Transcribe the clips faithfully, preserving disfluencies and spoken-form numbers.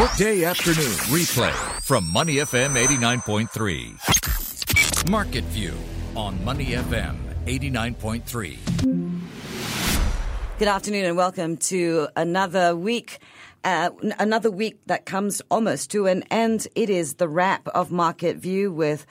Workday Afternoon Replay from MoneyFM eighty-nine point three. Market View on MoneyFM eighty-nine point three. Good afternoon and welcome to another week. Uh, another week that comes almost to an end. It is the wrap of Market View with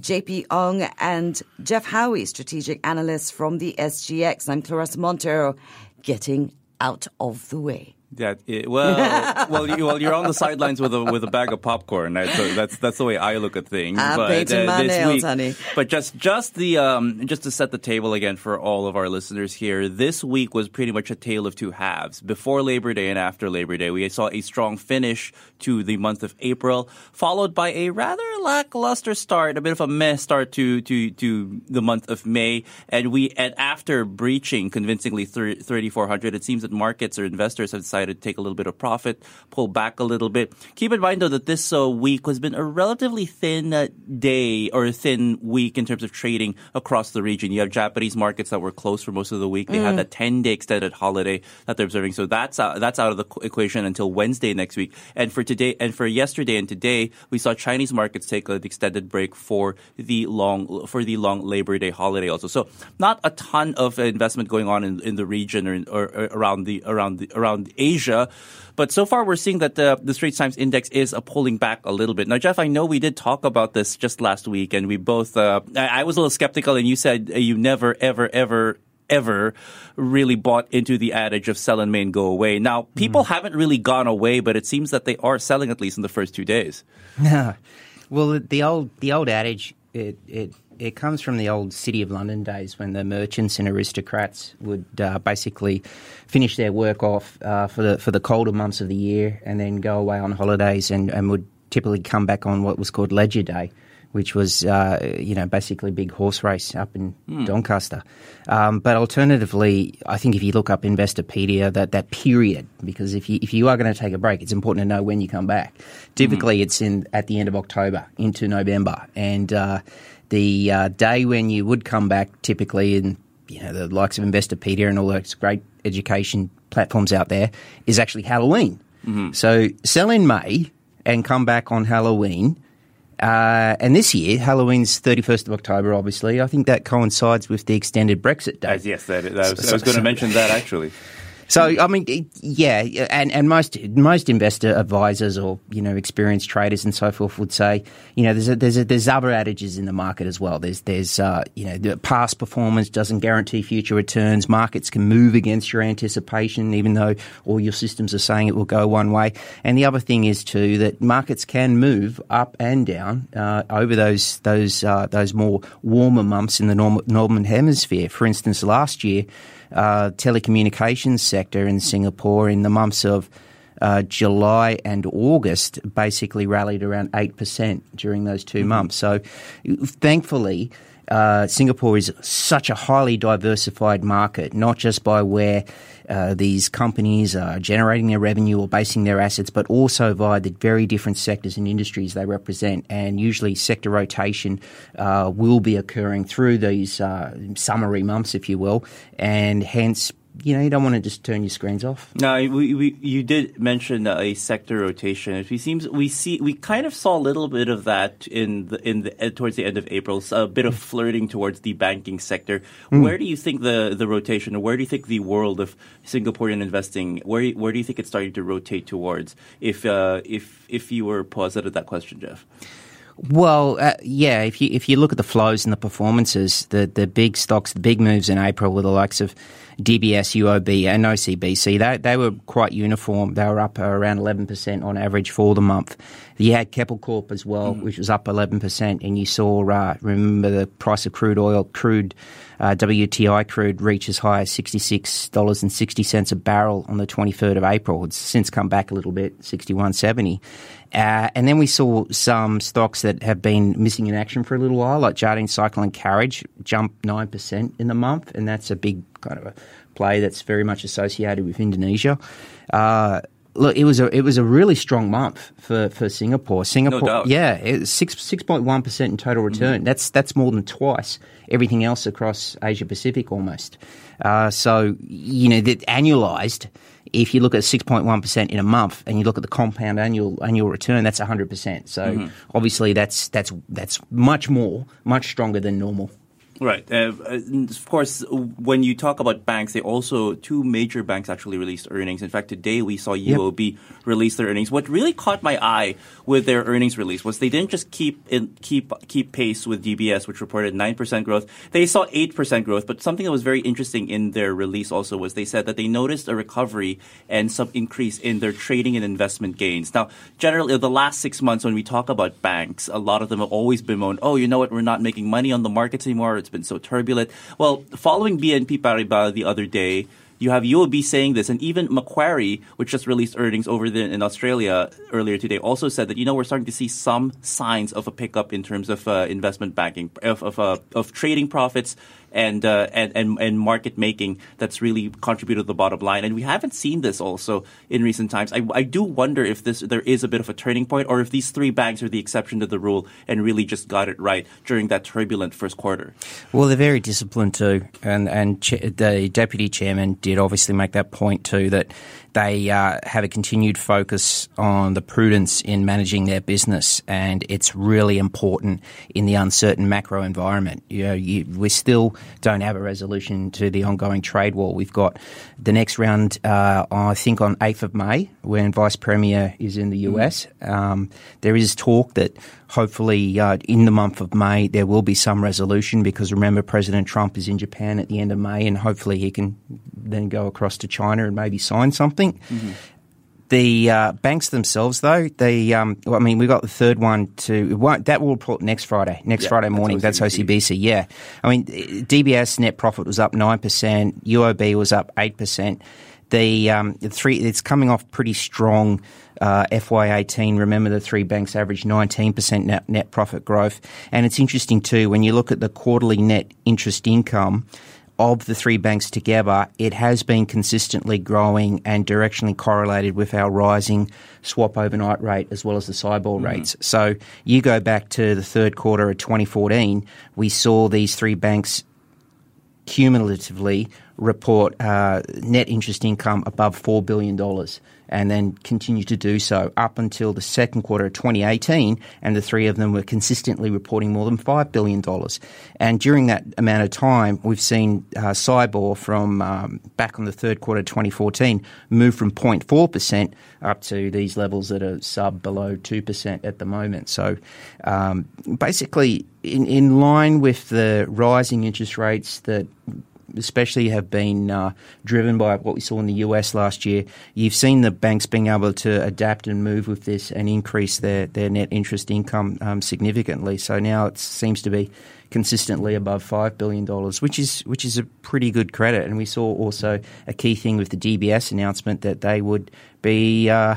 J P Ong and Jeff Howie, strategic analyst from the S G X. I'm Clarissa Monteiro, getting out of the way. Yeah, it, well, well, you, well, you're on the sidelines with a with a bag of popcorn. That's a, that's that's the way I look at things. I'm but, painting uh, my nails, week, honey. But just just the um, just to set the table again for all of our listeners here, this week was pretty much a tale of two halves. Before Labor Day and after Labor Day, we saw a strong finish to the month of April, followed by a rather lackluster start, a bit of a meh start to to to the month of May, and we and after breaching convincingly thirty-four hundred, it seems that markets or investors have decided to take a little bit of profit, pull back a little bit. Keep in mind, though, that this uh, week has been a relatively thin uh, day or a thin week in terms of trading across the region. You have Japanese markets that were closed for most of the week. They mm. had that ten-day extended holiday that they're observing. So that's uh, that's out of the equation until Wednesday next week. And for today, and for yesterday and today, we saw Chinese markets take an extended break for the long for the long Labor Day holiday also. So not a ton of investment going on in, in the region or, in, or, or around the around the, around Asia. Asia. But so far, we're seeing that the, the Straits Times Index is uh, pulling back a little bit. Now, Jeff, I know we did talk about this just last week, and we both uh, – I, I was a little skeptical, and you said uh, you never, ever, ever – ever really bought into the adage of sell in May and go away. Now, people mm. haven't really gone away, but it seems that they are selling at least in the first two days. Yeah. Well, the old the old adage, it, it it comes from the old City of London days when the merchants and aristocrats would uh, basically finish their work off uh, for the for the colder months of the year and then go away on holidays and, and would typically come back on what was called Ledger Day, which was, uh, you know, basically a big horse race up in mm. Doncaster. Um, but alternatively, I think if you look up Investopedia, that, that period, because if you if you are going to take a break, it's important to know when you come back. Typically, mm. it's in at the end of October into November, and uh, the uh, day when you would come back, typically in you know the likes of Investopedia and all those great education platforms out there, is actually Halloween. Mm-hmm. So sell in May and come back on Halloween. Uh, and this year, Halloween's thirty-first of October, obviously. I think that coincides with the extended Brexit day. Yes, that, that was, so, I was going to mention that, actually. So, I mean, it, yeah, and, and most most investor advisors or, you know, experienced traders and so forth would say, you know, there's a, there's a, there's other adages in the market as well. There's, there's uh, you know, the past performance doesn't guarantee future returns. Markets can move against your anticipation, even though all your systems are saying it will go one way. And the other thing is, too, that markets can move up and down uh, over those those uh, those more warmer months in the norm- northern hemisphere. For instance, last year, Uh, telecommunications sector in Singapore in the months of uh, July and August basically rallied around eight percent during those two mm-hmm. months. So thankfully, uh, Singapore is such a highly diversified market, not just by where uh, these companies are generating their revenue or basing their assets, but also via the very different sectors and industries they represent. And usually sector rotation uh, will be occurring through these uh, summary months, if you will, and hence you know, you don't want to just turn your screens off. No, we, we you did mention a sector rotation. It seems we see we kind of saw a little bit of that in the, in the, towards the end of April. So a bit of flirting towards the banking sector. Mm. Where do you think the the rotation, or where do you think the world of Singaporean investing, where where do you think it's starting to rotate towards? If uh, if if you were positive at that question, Jeff. Well, uh, yeah, if you if you look at the flows and the performances, the, the big stocks, the big moves in April were the likes of D B S, U O B and O C B C. They, they were quite uniform. They were up around eleven percent on average for the month. You had Keppel Corp as well, mm. which was up eleven percent. And you saw, uh, remember the price of crude oil, crude, uh, W T I crude reach as high as sixty-six dollars and sixty cents a barrel on the twenty-third of April. It's since come back a little bit, sixty-one seventy. Uh, and then we saw some stocks that have been missing in action for a little while, like Jardine Cycle and Carriage, jump nine percent in the month. And that's a big kind of a play that's very much associated with Indonesia. Uh, Look, it was a it was a really strong month for, for Singapore. Singapore, no doubt. Yeah, it six six point one percent in total return. Mm-hmm. That's that's more than twice everything else across Asia Pacific almost. Uh, so you know, that annualized, if you look at six point one percent in a month, and you look at the compound annual annual return, that's a hundred percent. So mm-hmm. obviously, that's that's that's much more, much stronger than normal. Right. Uh, of course, when you talk about banks, they also, two major banks actually released earnings. In fact, today we saw U O B yep. release their earnings. What really caught my eye with their earnings release was they didn't just keep in, keep keep pace with D B S, which reported nine percent growth. They saw eight percent growth, but something that was very interesting in their release also was they said that they noticed a recovery and some increase in their trading and investment gains. Now, generally, the last six months when we talk about banks, a lot of them have always bemoaned, oh, you know what, we're not making money on the markets anymore. It's been so turbulent. Well, following B N P Paribas the other day, you have U O B saying this, and even Macquarie, which just released earnings over there in Australia earlier today, also said that, you know, we're starting to see some signs of a pickup in terms of uh, investment banking, of of, uh, of trading profits and, uh, and and and market making that's really contributed to the bottom line. And we haven't seen this also in recent times. I, I do wonder if this there is a bit of a turning point, or if these three banks are the exception to the rule and really just got it right during that turbulent first quarter. Well, they're very disciplined too, and, and cha- the deputy chairman did obviously make that point too, that they uh, have a continued focus on the prudence in managing their business, and it's really important in the uncertain macro environment. You know, you, we still don't have a resolution to the ongoing trade war. We've got the next round, uh, I think, on eighth of May, when Vice Premier is in the U S. Mm. Um, there is talk that hopefully uh, in the month of May there will be some resolution, because remember, President Trump is in Japan at the end of May, and hopefully he can then go across to China and maybe sign something. Mm-hmm. The uh, banks themselves, though, they um, well, I mean, we've got the third one to – that will report next Friday, next yeah, Friday morning. That's O C B C. That's O C B C, yeah. I mean, D B S net profit was up nine percent. U O B was up eight percent. The um, three, it's coming off pretty strong uh, F Y eighteen. Remember, the three banks averaged nineteen percent net, net profit growth. And it's interesting too, when you look at the quarterly net interest income of the three banks together, it has been consistently growing and directionally correlated with our rising swap overnight rate, as well as the SIBOR mm-hmm. rates. So you go back to the third quarter of twenty fourteen, we saw these three banks cumulatively report uh, net interest income above four billion dollars, and then continue to do so up until the second quarter of twenty eighteen, and the three of them were consistently reporting more than five billion dollars. And during that amount of time, we've seen uh, SIBOR from um, back on the third quarter of twenty fourteen move from zero point four percent up to these levels that are sub below two percent at the moment. So um, basically in, in line with the rising interest rates that especially have been uh, driven by what we saw in the U S last year, you've seen the banks being able to adapt and move with this and increase their, their net interest income um, significantly. So now it seems to be consistently above five billion dollars, which is which is a pretty good credit. And we saw also a key thing with the D B S announcement that they would be uh,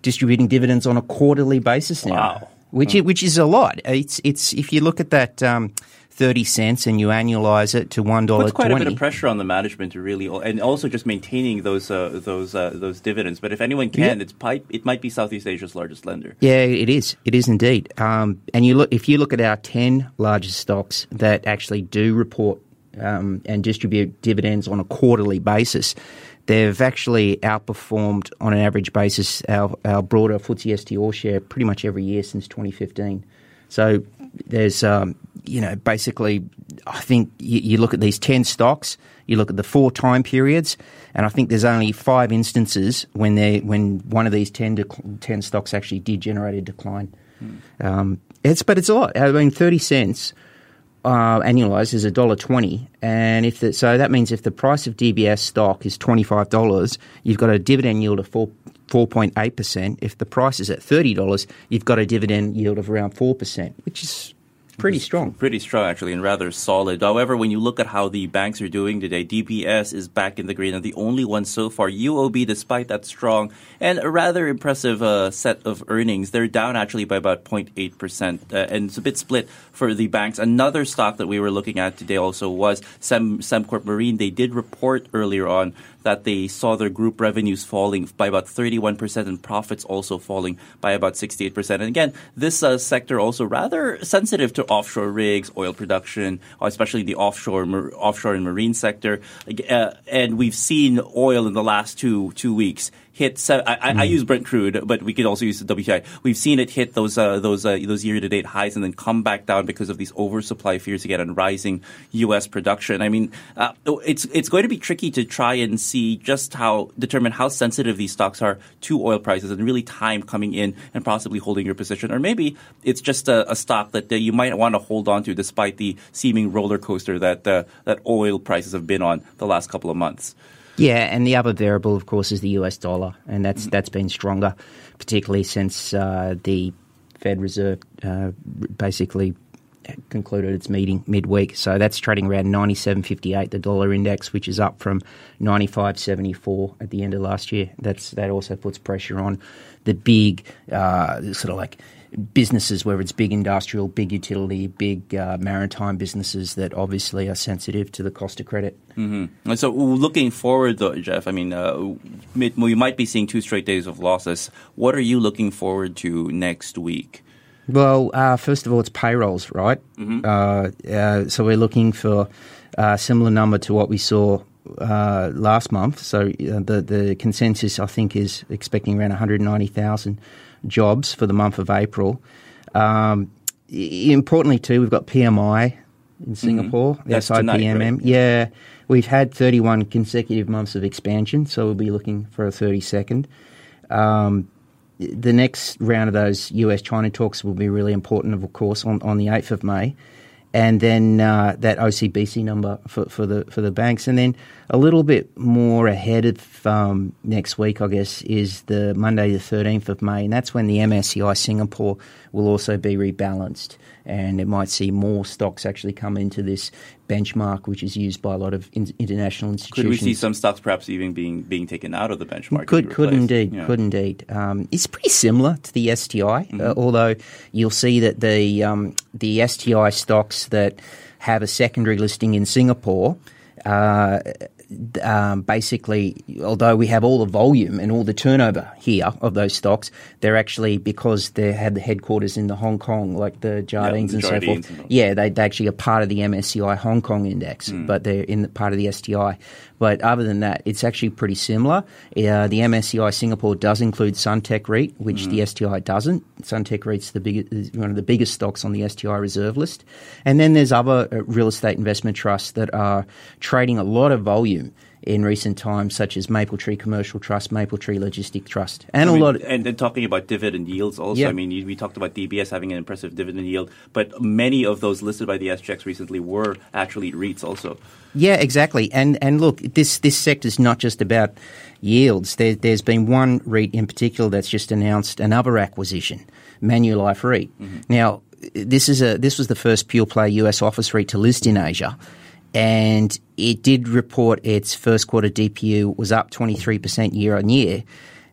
distributing dividends on a quarterly basis now. Wow. Which, mm. which is a lot. It's it's if you look at that um, thirty cents and you annualize it to one dollar twenty. Well, it's quite a bit of pressure on the management to really, and also just maintaining those uh, those uh, those dividends. But if anyone can, yeah. it's pipe, it might be Southeast Asia's largest lender. Yeah, it is. It is indeed. Um, and you look if you look at our ten largest stocks that actually do report um, and distribute dividends on a quarterly basis, they've actually outperformed on an average basis our, our broader F T S E S T All share pretty much every year since twenty fifteen. So there's, um, you know, basically, I think you, you look at these ten stocks, you look at the four time periods, and I think there's only five instances when they when one of these ten, dec- ten stocks actually did generate a decline. Mm. Um, it's but it's a lot. I mean, thirty cents uh, annualized is one dollar twenty, and if the, so that means if the price of D B S stock is twenty-five dollars, you've got a dividend yield of four. four point eight percent. If the price is at thirty dollars, you've got a dividend yield of around four percent, which is pretty strong. Pretty strong, actually, and rather solid. However, when you look at how the banks are doing today, D B S is back in the green, and the only one so far. U O B, despite that strong and a rather impressive uh, set of earnings, they're down actually by about zero point eight percent, uh, and it's a bit split for the banks. Another stock that we were looking at today also was Sem- Sembcorp Marine. They did report earlier on that they saw their group revenues falling by about thirty-one percent and profits also falling by about sixty-eight percent. And again, this uh, sector also rather sensitive to offshore rigs, oil production, especially the offshore mar- offshore and marine sector. Uh, and we've seen oil in the last two two weeks hit seven, I, mm. I, I use Brent crude, but we could also use the W T I. We've seen it hit those uh, those uh, those year-to-date highs and then come back down because of these oversupply fears again and rising U S production. I mean, uh, it's it's going to be tricky to try and see just how determine how sensitive these stocks are to oil prices and really time coming in and possibly holding your position, or maybe it's just a, a stock that uh, you might want to hold on to despite the seeming roller coaster that uh, that oil prices have been on the last couple of months. Yeah, and the other variable, of course, is the U S dollar, and that's that's been stronger, particularly since uh, the Fed Reserve uh, basically concluded its meeting midweek. So that's trading around ninety-seven fifty-eight, the dollar index, which is up from ninety-five seventy-four at the end of last year. That's that also puts pressure on the big uh, sort of like businesses, whether it's big industrial, big utility, big uh, maritime businesses that obviously are sensitive to the cost of credit. Mm-hmm. And so looking forward, though, Jeff, I mean, uh, we might be seeing two straight days of losses. What are you looking forward to next week? Well, uh, first of all, it's payrolls, right? Mm-hmm. Uh, uh, so we're looking for a similar number to what we saw uh, last month. So uh, the, the consensus, I think, is expecting around one hundred ninety thousand jobs for the month of April. Um, importantly, too, we've got P M I in Singapore. Mm-hmm. That's tonight, P M M. Right? Yeah. We've had thirty-one consecutive months of expansion, so we'll be looking for a thirty-second. Um, the next round of those U S-China talks will be really important, of course, on, on the eighth of May. And then uh, that O C B C number for, for the for the banks. And then a little bit more ahead of um, next week, I guess, is the Monday the thirteenth of May. And that's when the M S C I Singapore will also be rebalanced. And it might see more stocks actually come into this benchmark, which is used by a lot of in- international institutions. Could we see some stocks perhaps even being being taken out of the benchmark? Could, could indeed, yeah. could indeed. Um, it's pretty similar to the S T I, mm-hmm. uh, although you'll see that the um, the S T I stocks that have a secondary listing in Singapore, uh, um, basically, although we have all the volume and all the turnover here of those stocks, they're actually, because they had the headquarters in the Hong Kong, like the Jardines yeah, and Jardines so forth, and yeah, they, they actually are part of the M S C I Hong Kong index, mm. but they're in the part of the S T I. But other than that, it's actually pretty similar. Uh, the M S C I Singapore does include Suntech REIT, which mm. the S T I doesn't. Suntech REIT's the big, is one of the biggest stocks on the S T I reserve list. And then there's other uh, real estate investment trusts that are trading a lot of volume in recent times, such as Maple Tree Commercial Trust, Maple Tree Logistic Trust, and I mean, a lot of... And then talking about dividend yields also. Yeah. I mean, we talked about D B S having an impressive dividend yield, but many of those listed by the S G X recently were actually REITs also. Yeah, exactly. And and look, this, this sector is not just about yields. There, there's been one REIT in particular that's just announced another acquisition, Manulife REIT. Mm-hmm. Now, this is a this was the first pure-play U S office REIT to list in Asia, and it did report its first quarter D P U was up twenty-three percent year on year.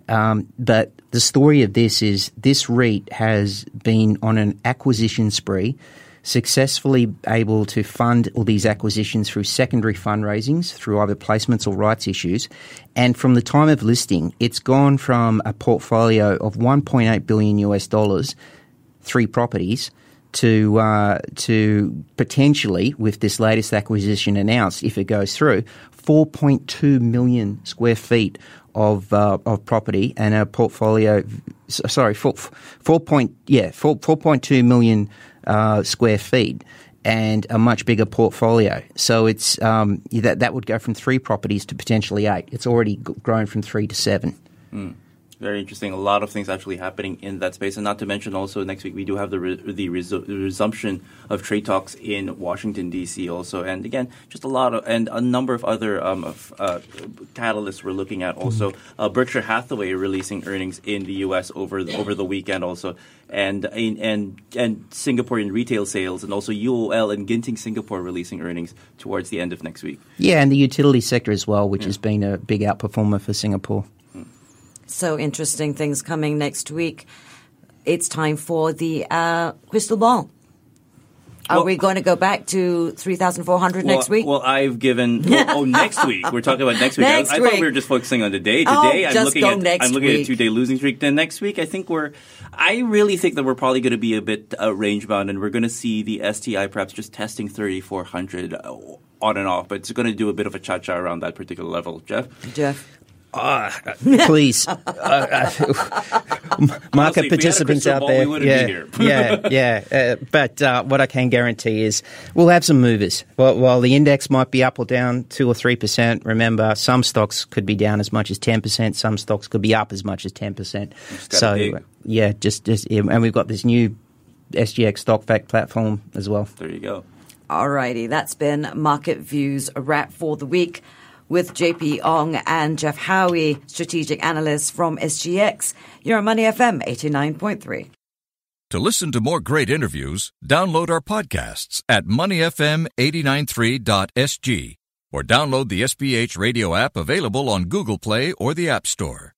Um, but the story of this is this REIT has been on an acquisition spree, successfully able to fund all these acquisitions through secondary fundraisings, through either placements or rights issues. And from the time of listing, it's gone from a portfolio of one point eight billion U S dollars, three properties, to uh, to potentially, with this latest acquisition announced, if it goes through, four point two million square feet of uh, of property and a portfolio. Sorry, four, four point yeah four four point two million uh, square feet and a much bigger portfolio. So it's um, that that would go from three properties to potentially eight. It's already grown from three to seven. Mm. Very interesting. A lot of things actually happening in that space. And not to mention also next week we do have the re- the resu- resumption of trade talks in Washington, D C also. And again, just a lot of – and a number of other um, of, uh, catalysts we're looking at also. Uh, Berkshire Hathaway releasing earnings in the U S over the, over the weekend also. And and and Singaporean retail sales, and also U O L and Genting Singapore releasing earnings towards the end of next week. Yeah, and the utility sector as well, which yeah. has been a big outperformer for Singapore. So interesting things coming next week. It's time for the uh, crystal ball. Are well, we going to go back to three thousand four hundred well, next week? Well, I've given... Well, oh, next week. We're talking about next week. next I, I thought we were just focusing on today. Today, oh, I'm, looking at, next I'm looking week. at a two-day losing streak. Then next week, I think we're... I really think that we're probably going to be a bit uh, range-bound, and we're going to see the S T I perhaps just testing thirty-four hundred uh, on and off, but it's going to do a bit of a cha-cha around that particular level. Jeff? Jeff? Uh, please, uh, uh, market participants out there. Yeah, yeah, yeah. Uh, but uh, what I can guarantee is we'll have some movers. While, while the index might be up or down two or three percent, remember some stocks could be down as much as ten percent. Some stocks could be up as much as ten percent. So yeah, just, just and we've got this new S G X stock fact platform as well. There you go. All righty, that's been Market View's wrap for the week, with J P Ong and Jeff Howie, strategic analysts from S G X. You're on Money F M eighty-nine point three. To listen to more great interviews, download our podcasts at money f m eight nine three dot s g or download the S B H radio app available on Google Play or the App Store.